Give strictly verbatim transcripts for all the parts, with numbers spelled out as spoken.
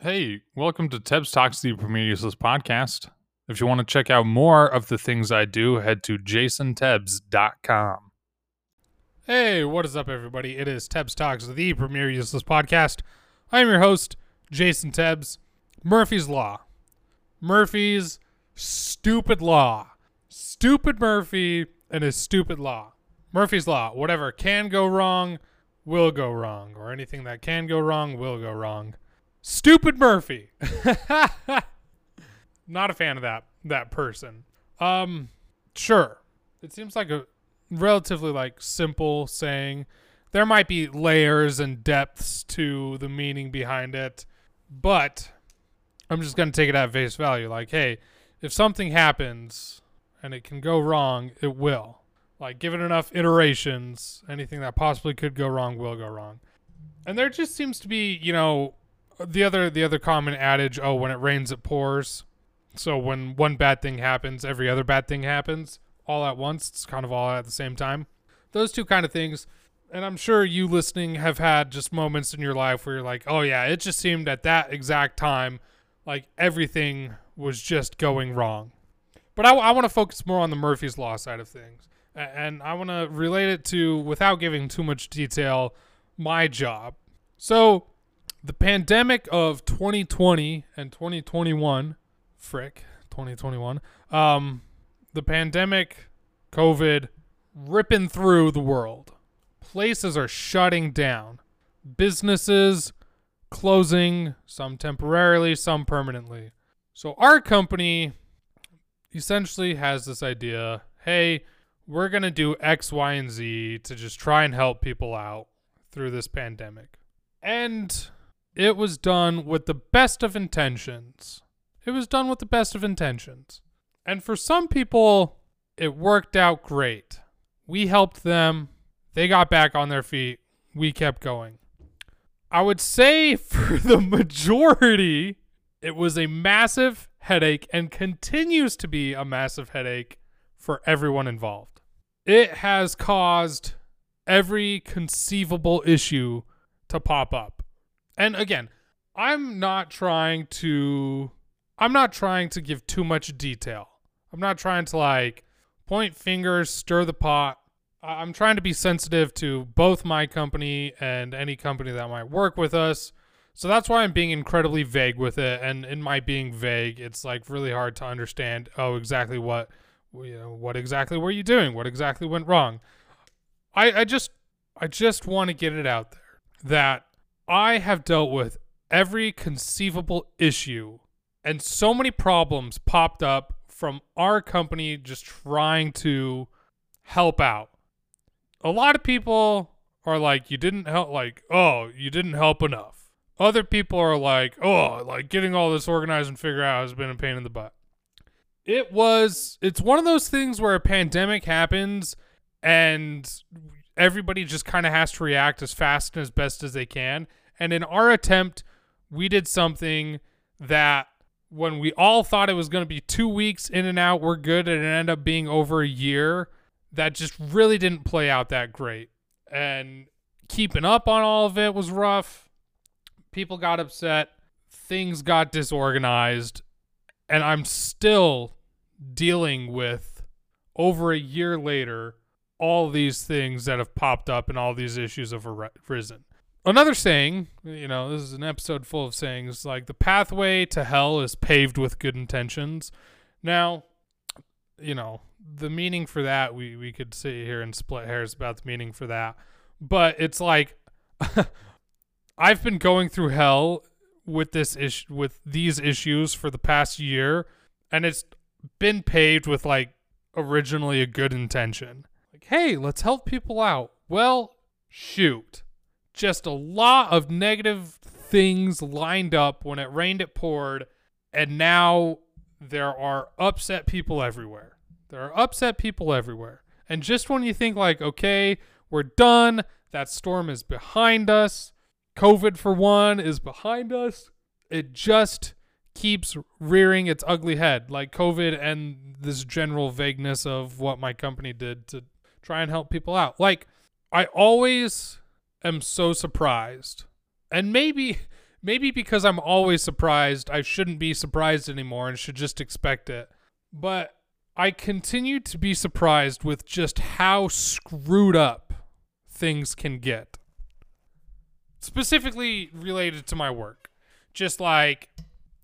Hey, welcome to Tebbs Talks, the Premier Useless Podcast. If you want to check out more of the things I do, head to jason tebbs dot com. Hey, what is up, everybody? It is Tebbs Talks, the Premier Useless Podcast. I am your host, Jason Tebbs. Murphy's Law. Murphy's stupid law. Stupid Murphy and his stupid law. Murphy's Law. Whatever can go wrong, will go wrong. Or anything that can go wrong, will go wrong. Stupid Murphy. Not a fan of that that person. Um, sure. It seems like a relatively like simple saying. There might be layers and depths to the meaning behind it, but I'm just going to take it at face value. Like, hey, if something happens and it can go wrong, it will. Like, given enough iterations, anything that possibly could go wrong will go wrong. And there just seems to be, you know, The other the other common adage, oh, when it rains, it pours. So when one bad thing happens, every other bad thing happens all at once. It's kind of all at the same time. Those two kind of things. And I'm sure you listening have had just moments in your life where you're like, oh, yeah, it just seemed at that exact time like everything was just going wrong. But I, I want to focus more on the Murphy's Law side of things. And I want to relate it to, without giving too much detail, my job. So the pandemic of twenty twenty and twenty twenty-one, frick, twenty twenty-one, um, the pandemic, COVID, ripping through the world. Places are shutting down. Businesses closing, some temporarily, some permanently. So our company essentially has this idea, hey, we're going to do X, Y, and Z to just try and help people out through this pandemic. And it was done with the best of intentions. It was done with the best of intentions. And for some people, it worked out great. We helped them. They got back on their feet. We kept going. I would say for the majority, it was a massive headache and continues to be a massive headache for everyone involved. It has caused every conceivable issue to pop up. And again, I'm not trying to, I'm not trying to give too much detail. I'm not trying to like point fingers, stir the pot. I'm trying to be sensitive to both my company and any company that might work with us. So that's why I'm being incredibly vague with it. And in my being vague, it's like really hard to understand, oh, exactly what, you know, what exactly were you doing? What exactly went wrong? I, I just, I just want to get it out there that I have dealt with every conceivable issue, and so many problems popped up from our company just trying to help out. A lot of people are like, you didn't help, like, oh, you didn't help enough. Other people are like, oh, like getting all this organized and figured out has been a pain in the butt. It was, it's one of those things where a pandemic happens and everybody just kind of has to react as fast and as best as they can. And in our attempt, we did something that when we all thought it was going to be two weeks in and out, we're good, and it ended up being over a year. That just really didn't play out that great. And keeping up on all of it was rough. People got upset. Things got disorganized. And I'm still dealing with, over a year later, all these things that have popped up and all these issues have arisen. Another saying, you know, this is an episode full of sayings, like the pathway to hell is paved with good intentions. Now, you know, the meaning for that, we, we could sit here and split hairs about the meaning for that. But it's like, I've been going through hell with this issue, with these issues for the past year, and it's been paved with like originally a good intention. Hey, let's help people out. Well, shoot. Just a lot of negative things lined up. When it rained, it poured. And now there are upset people everywhere. There are upset people everywhere. And just when you think like, okay, we're done. That storm is behind us. COVID, for one, is behind us. It just keeps rearing its ugly head. Like COVID and this general vagueness of what my company did to try and help people out. Like, I always am so surprised. And maybe Maybe because I'm always surprised, I shouldn't be surprised anymore and should just expect it. But I continue to be surprised with just how screwed up things can get. Specifically related to my work. Just like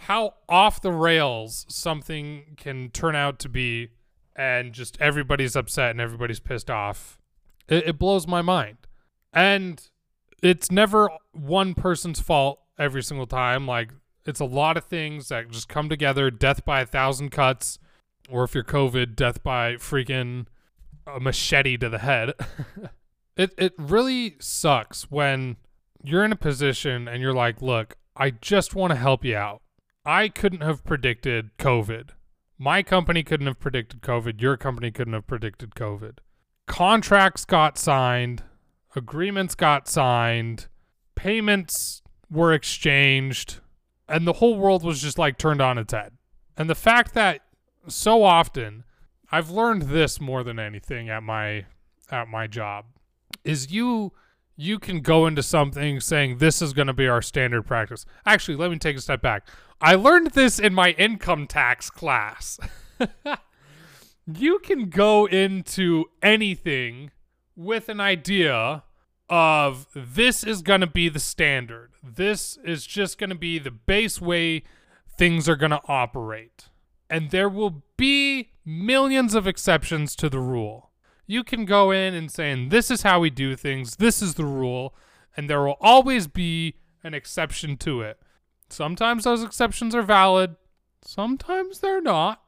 how off the rails something can turn out to be, and just everybody's upset and everybody's pissed off. It, it blows my mind. And it's never one person's fault every single time. Like, it's a lot of things that just come together. Death by a thousand cuts. Or if you're COVID, death by freaking a machete to the head. it it really sucks when you're in a position and you're like, look, I just want to help you out. I couldn't have predicted COVID. My company couldn't have predicted COVID. Your company couldn't have predicted COVID. Contracts got signed. Agreements got signed. Payments were exchanged. And the whole world was just like turned on its head. And the fact that so often, I've learned this more than anything at my at my job, is you you can go into something saying this is going to be our standard practice. Actually, let me take a step back. I learned this in my income tax class. You can go into anything with an idea of this is going to be the standard. This is just going to be the base way things are going to operate. And there will be millions of exceptions to the rule. You can go in and saying, this is how we do things. This is the rule. And there will always be an exception to it. Sometimes those exceptions are valid. Sometimes they're not.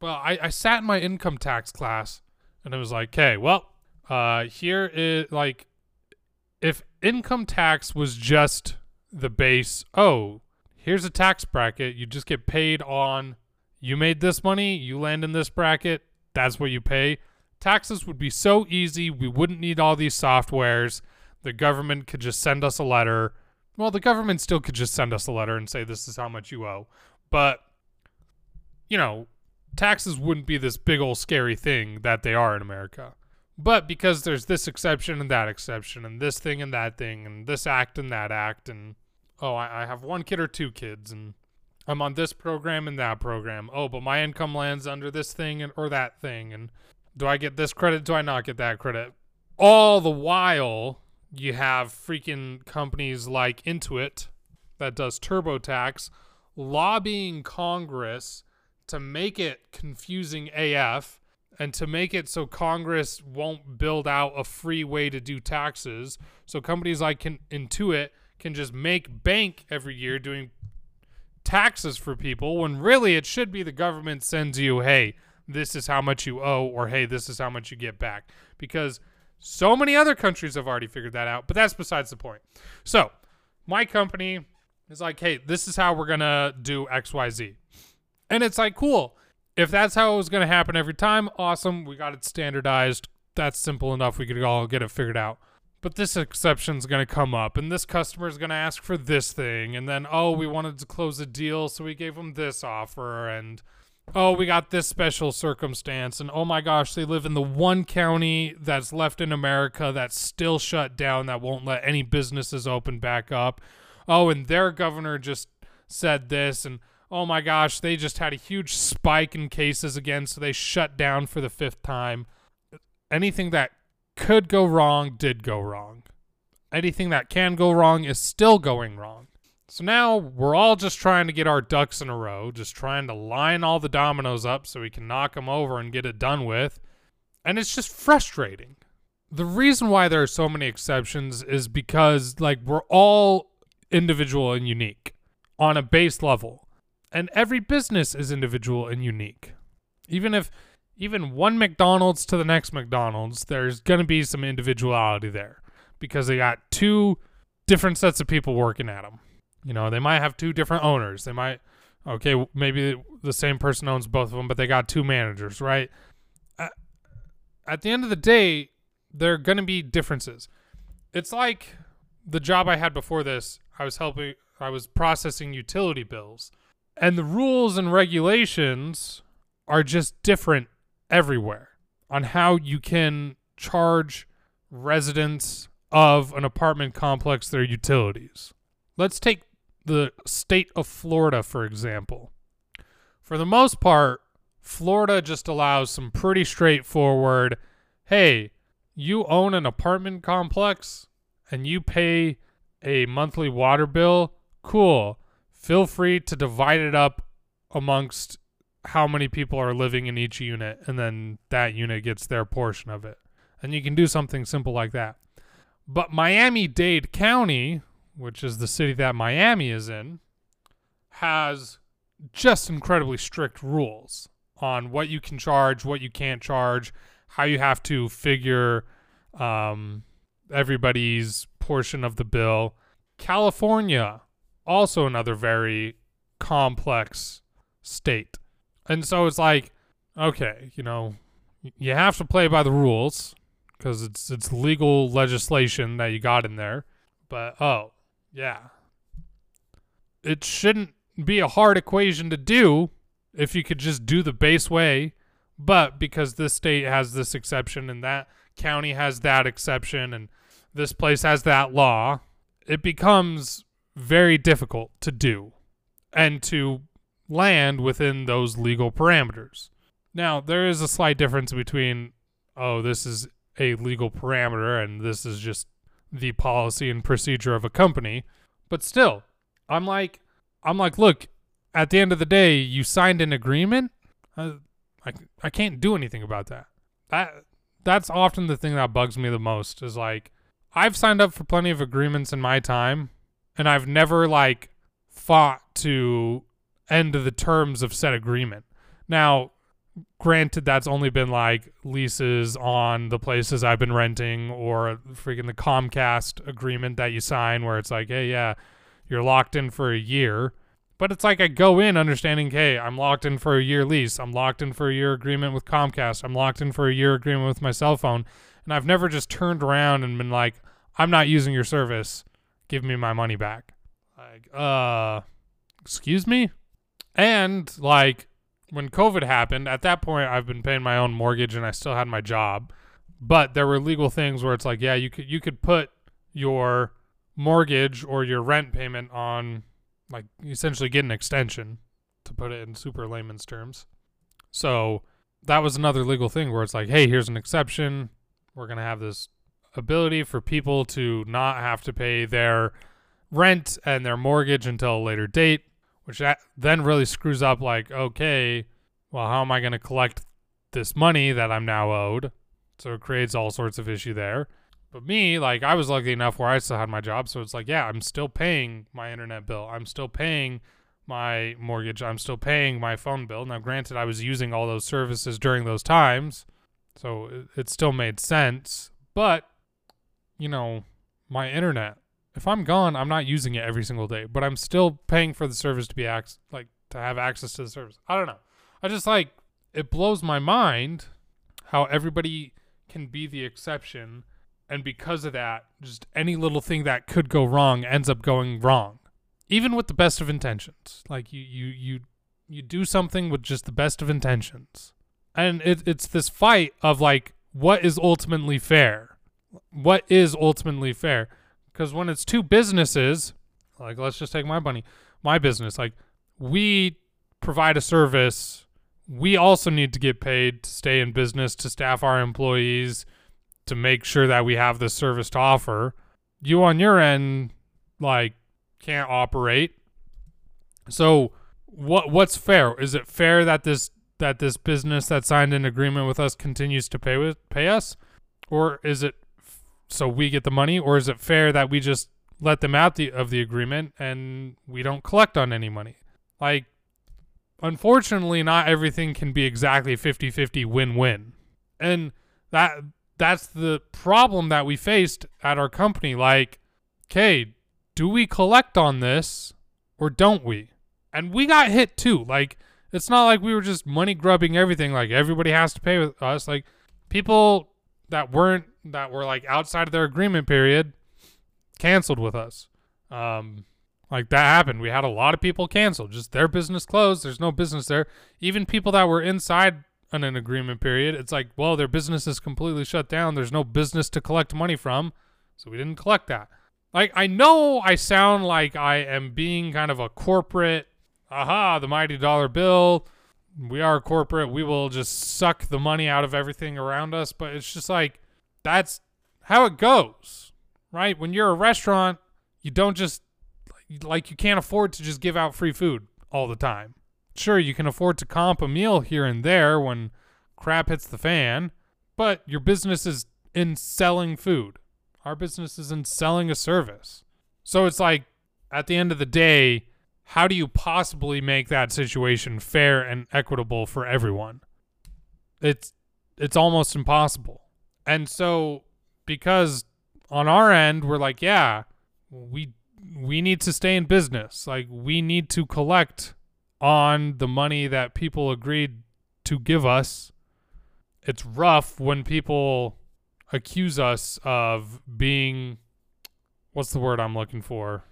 Well, I, I sat in my income tax class and it was like, okay, well, uh, here is like, if income tax was just the base, oh, here's a tax bracket. You just get paid on... You made this money, you land in this bracket, that's what you pay. Taxes would be so easy, we wouldn't need all these softwares. The government could just send us a letter. Well, the government still could just send us a letter and say this is how much you owe. But, you know, taxes wouldn't be this big old scary thing that they are in America. But because there's this exception and that exception and this thing and that thing and this act and that act and, oh, I, I have one kid or two kids and... I'm on this program and that program. Oh, but my income lands under this thing and or that thing. And do I get this credit? Do I not get that credit? All the while, you have freaking companies like Intuit that does TurboTax lobbying Congress to make it confusing A F and to make it so Congress won't build out a free way to do taxes. So companies like Intuit can just make bank every year doing taxes for people when really it should be the government sends you, hey, this is how much you owe, or hey, this is how much you get back, because so many other countries have already figured that out. But that's besides the point. So my company is like, hey, this is how we're gonna do X Y Z, and it's like, cool, if that's how it was gonna happen every time, awesome, we got it standardized, that's simple enough, we could all get it figured out. But this exception's going to come up, and this customer's going to ask for this thing, and then, oh, we wanted to close a deal, so we gave them this offer, and, oh, we got this special circumstance, and, oh, my gosh, they live in the one county that's left in America that's still shut down that won't let any businesses open back up. Oh, and their governor just said this, and, oh, my gosh, they just had a huge spike in cases again, so they shut down for the fifth time. Anything that could go wrong did go wrong. Anything that can go wrong is still going wrong. So now we're all just trying to get our ducks in a row, just trying to line all the dominoes up so we can knock them over and get it done with. And it's just frustrating. The reason why there are so many exceptions is because, like, we're all individual and unique on a base level. And every business is individual and unique. Even if Even one McDonald's to the next McDonald's, there's going to be some individuality there because they got two different sets of people working at them. You know, they might have two different owners. They might, okay, maybe the same person owns both of them, but they got two managers, right? At the end of the day, there are going to be differences. It's like the job I had before this, I was helping, I was processing utility bills, and the rules and regulations are just different everywhere on how you can charge residents of an apartment complex their utilities. Let's take the state of Florida, for example. For the most part, Florida just allows some pretty straightforward, hey, you own an apartment complex and you pay a monthly water bill, cool. Feel free to divide it up amongst how many people are living in each unit, and then that unit gets their portion of it. And you can do something simple like that. But Miami-Dade County, which is the city that Miami is in, has just incredibly strict rules on what you can charge, what you can't charge, how you have to figure um, everybody's portion of the bill. California, also another very complex state. And so it's like, okay, you know, you have to play by the rules because it's it's legal legislation that you got in there. But, oh, yeah, it shouldn't be a hard equation to do if you could just do the base way. But because this state has this exception and that county has that exception and this place has that law, it becomes very difficult to do and to land within those legal parameters. Now, there is a slight difference between, oh, this is a legal parameter and this is just the policy and procedure of a company. But still, I'm like, I'm like, look, at the end of the day, you signed an agreement. I, I, I can't do anything about that. That that's often the thing that bugs me the most is like, I've signed up for plenty of agreements in my time, and I've never like fought to end the terms of said agreement. Now, granted, that's only been like leases on the places I've been renting or freaking the Comcast agreement that you sign where it's like, hey, yeah, you're locked in for a year. But it's like I go in understanding, hey, I'm locked in for a year lease. I'm locked in for a year agreement with Comcast. I'm locked in for a year agreement with my cell phone. And I've never just turned around and been like, I'm not using your service. Give me my money back. Like, uh, excuse me? And like, when COVID happened, at that point, I've been paying my own mortgage and I still had my job. But there were legal things where it's like, yeah, you could you could put your mortgage or your rent payment on, like, you essentially get an extension, to put it in super layman's terms. So that was another legal thing where it's like, hey, here's an exception. We're going to have this ability for people to not have to pay their rent and their mortgage until a later date. Which that then really screws up, like, okay, well, how am I going to collect this money that I'm now owed? So it creates all sorts of issue there. But me, like, I was lucky enough where I still had my job. So it's like, yeah, I'm still paying my internet bill. I'm still paying my mortgage. I'm still paying my phone bill. Now, granted, I was using all those services during those times. So it, it still made sense. But, you know, my internet. If I'm gone, I'm not using it every single day, but I'm still paying for the service to be ac- like to have access to the service. I don't know. I just like, it blows my mind how everybody can be the exception. And because of that, just any little thing that could go wrong ends up going wrong, even with the best of intentions. Like you, you, you, you do something with just the best of intentions. And it, it's this fight of like, what is ultimately fair? What is ultimately fair? Because when it's two businesses, like let's just take my bunny, my business, like we provide a service. We also need to get paid to stay in business, to staff our employees, to make sure that we have the service to offer. You on your end, like can't operate. So what what's fair? Is it fair that this that this business that signed an agreement with us continues to pay with pay us? Or is it so we get the money, or is it fair that we just let them out the, of the agreement and we don't collect on any money? Like, unfortunately, not everything can be exactly fifty-fifty win-win. And that that's the problem that we faced at our company. Like, okay, do we collect on this or don't we? And we got hit too. Like, it's not like we were just money grubbing everything. Like, everybody has to pay with us. Like, people that weren't, that were like outside of their agreement period canceled with us. Um, like that happened. We had a lot of people cancel, just their business closed. There's no business there. Even people that were inside on an agreement period, it's like, well, their business is completely shut down. There's no business to collect money from. So we didn't collect that. Like, I know I sound like I am being kind of a corporate, aha, the mighty dollar bill. We are corporate. We will just suck the money out of everything around us. But it's just like, that's how it goes, right? When you're a restaurant, you don't just, like, you can't afford to just give out free food all the time. Sure, you can afford to comp a meal here and there when crap hits the fan, but your business is in selling food. Our business is in selling a service. So it's like, at the end of the day, how do you possibly make that situation fair and equitable for everyone? It's it's almost impossible. And so, because on our end, we're like, yeah, we we need to stay in business. Like, we need to collect on the money that people agreed to give us. It's rough when people accuse us of being, what's the word I'm looking for?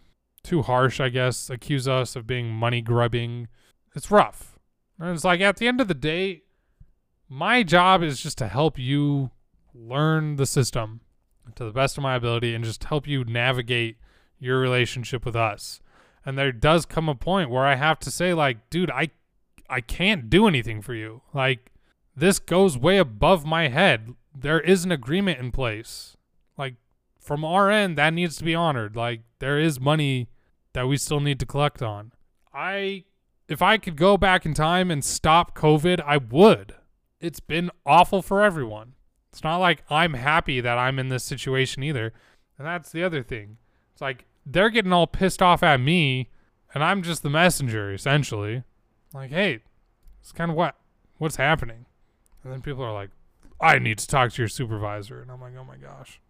Too harsh, I guess, accuse us of being money grubbing. It's rough. And it's like, at the end of the day, my job is just to help you learn the system to the best of my ability and just help you navigate your relationship with us. And there does come a point where I have to say, like, dude, I, I can't do anything for you. Like, this goes way above my head. There is an agreement in place. Like, from our end, that needs to be honored. Like, there is money that we still need to collect on. I, if I could go back in time and stop COVID, I would. It's been awful for everyone. It's not like I'm happy that I'm in this situation either. And that's the other thing. It's like, they're getting all pissed off at me, and I'm just the messenger, essentially. Like, hey, it's kind of what, what's happening. And then people are like, I need to talk to your supervisor. And I'm like, oh my gosh.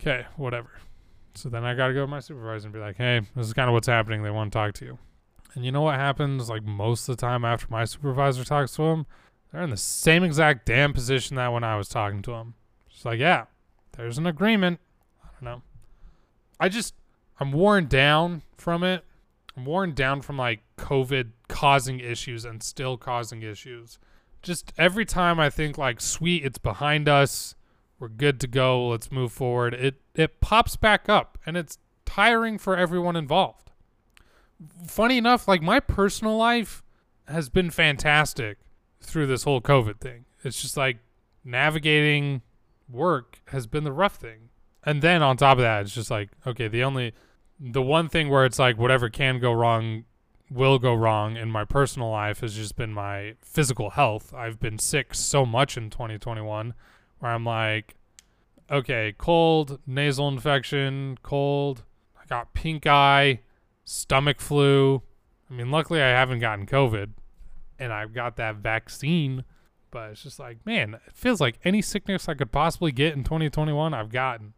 Okay, whatever. So then I got to go to my supervisor and be like, hey, this is kind of what's happening. They want to talk to you. And you know what happens? Like, most of the time after my supervisor talks to them, they're in the same exact damn position that when I was talking to them. It's like, yeah, there's an agreement. I don't know. I just, I'm worn down from it. I'm worn down from, like, COVID causing issues and still causing issues. Just every time I think, like, sweet, it's behind us, we're good to go, let's move forward, it it pops back up, and it's tiring for everyone involved. Funny enough, like, my personal life has been fantastic through this whole COVID thing. It's just like navigating work has been the rough thing. And then on top of that, it's just like, okay, the only, the one thing where it's like whatever can go wrong will go wrong in my personal life has just been my physical health. I've been sick so much in twenty twenty-one where I'm like, okay, cold, nasal infection, cold. I got pink eye, stomach flu. I mean, luckily I haven't gotten COVID and I've got that vaccine, but it's just like, man, it feels like any sickness I could possibly get in twenty twenty-one, I've gotten.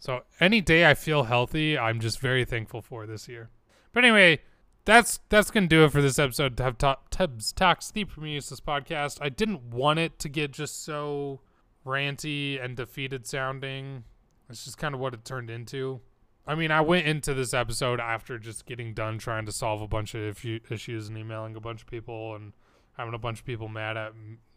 So any day I feel healthy, I'm just very thankful for this year. But anyway, That's that's going to do it for this episode of Tebbs Talks, the Prometheus podcast. I didn't want it to get just so ranty and defeated sounding. It's just kind of what it turned into. I mean, I went into this episode after just getting done trying to solve a bunch of issues and emailing a bunch of people and having a bunch of people mad at,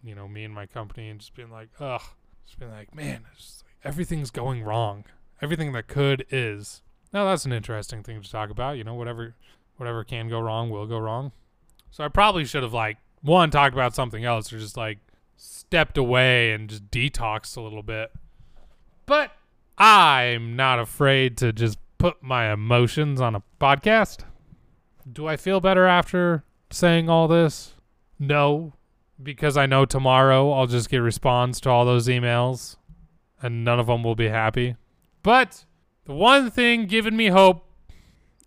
you know, me and my company and just being like, ugh. Just being like, man, it's just like everything's going wrong. Everything that could is. Now, that's an interesting thing to talk about. You know, whatever... Whatever can go wrong will go wrong. So I probably should have, like, one, talked about something else or just, like, stepped away and just detoxed a little bit. But I'm not afraid to just put my emotions on a podcast. Do I feel better after saying all this? No, because I know tomorrow I'll just get response to all those emails and none of them will be happy. But the one thing giving me hope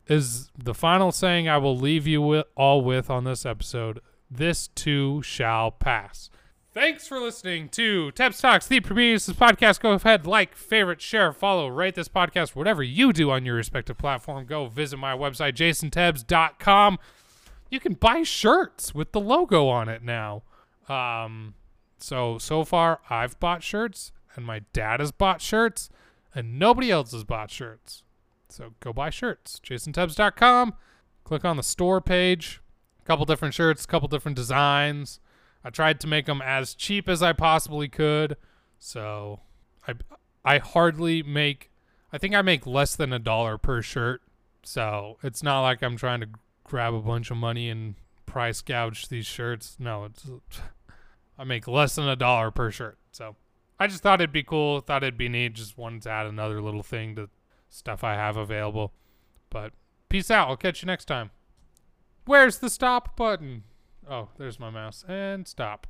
is the final saying I will leave you all with on this episode. This too shall pass. Thanks for listening to Tebbs Talks, the premier podcast. Go ahead, like, favorite, share, follow, rate this podcast. Whatever you do on your respective platform, go visit my website, jason tebbs dot com. You can buy shirts with the logo on it now. Um, so, so far, I've bought shirts, and my dad has bought shirts, and nobody else has bought shirts. So go buy shirts, jason tebbs dot com. Click on the store page. A couple different shirts, a couple different designs. I tried to make them as cheap as I possibly could. So I I hardly make, I I think I make less than a dollar per shirt, so it's not like I'm trying to grab a bunch of money and price gouge these shirts. No, it's I make less than a dollar per shirt, so I just thought it'd be cool, thought it'd be neat, just wanted to add another little thing to stuff I have available. But peace out, I'll catch you next time. Where's the stop button? Oh, there's my mouse, and stop.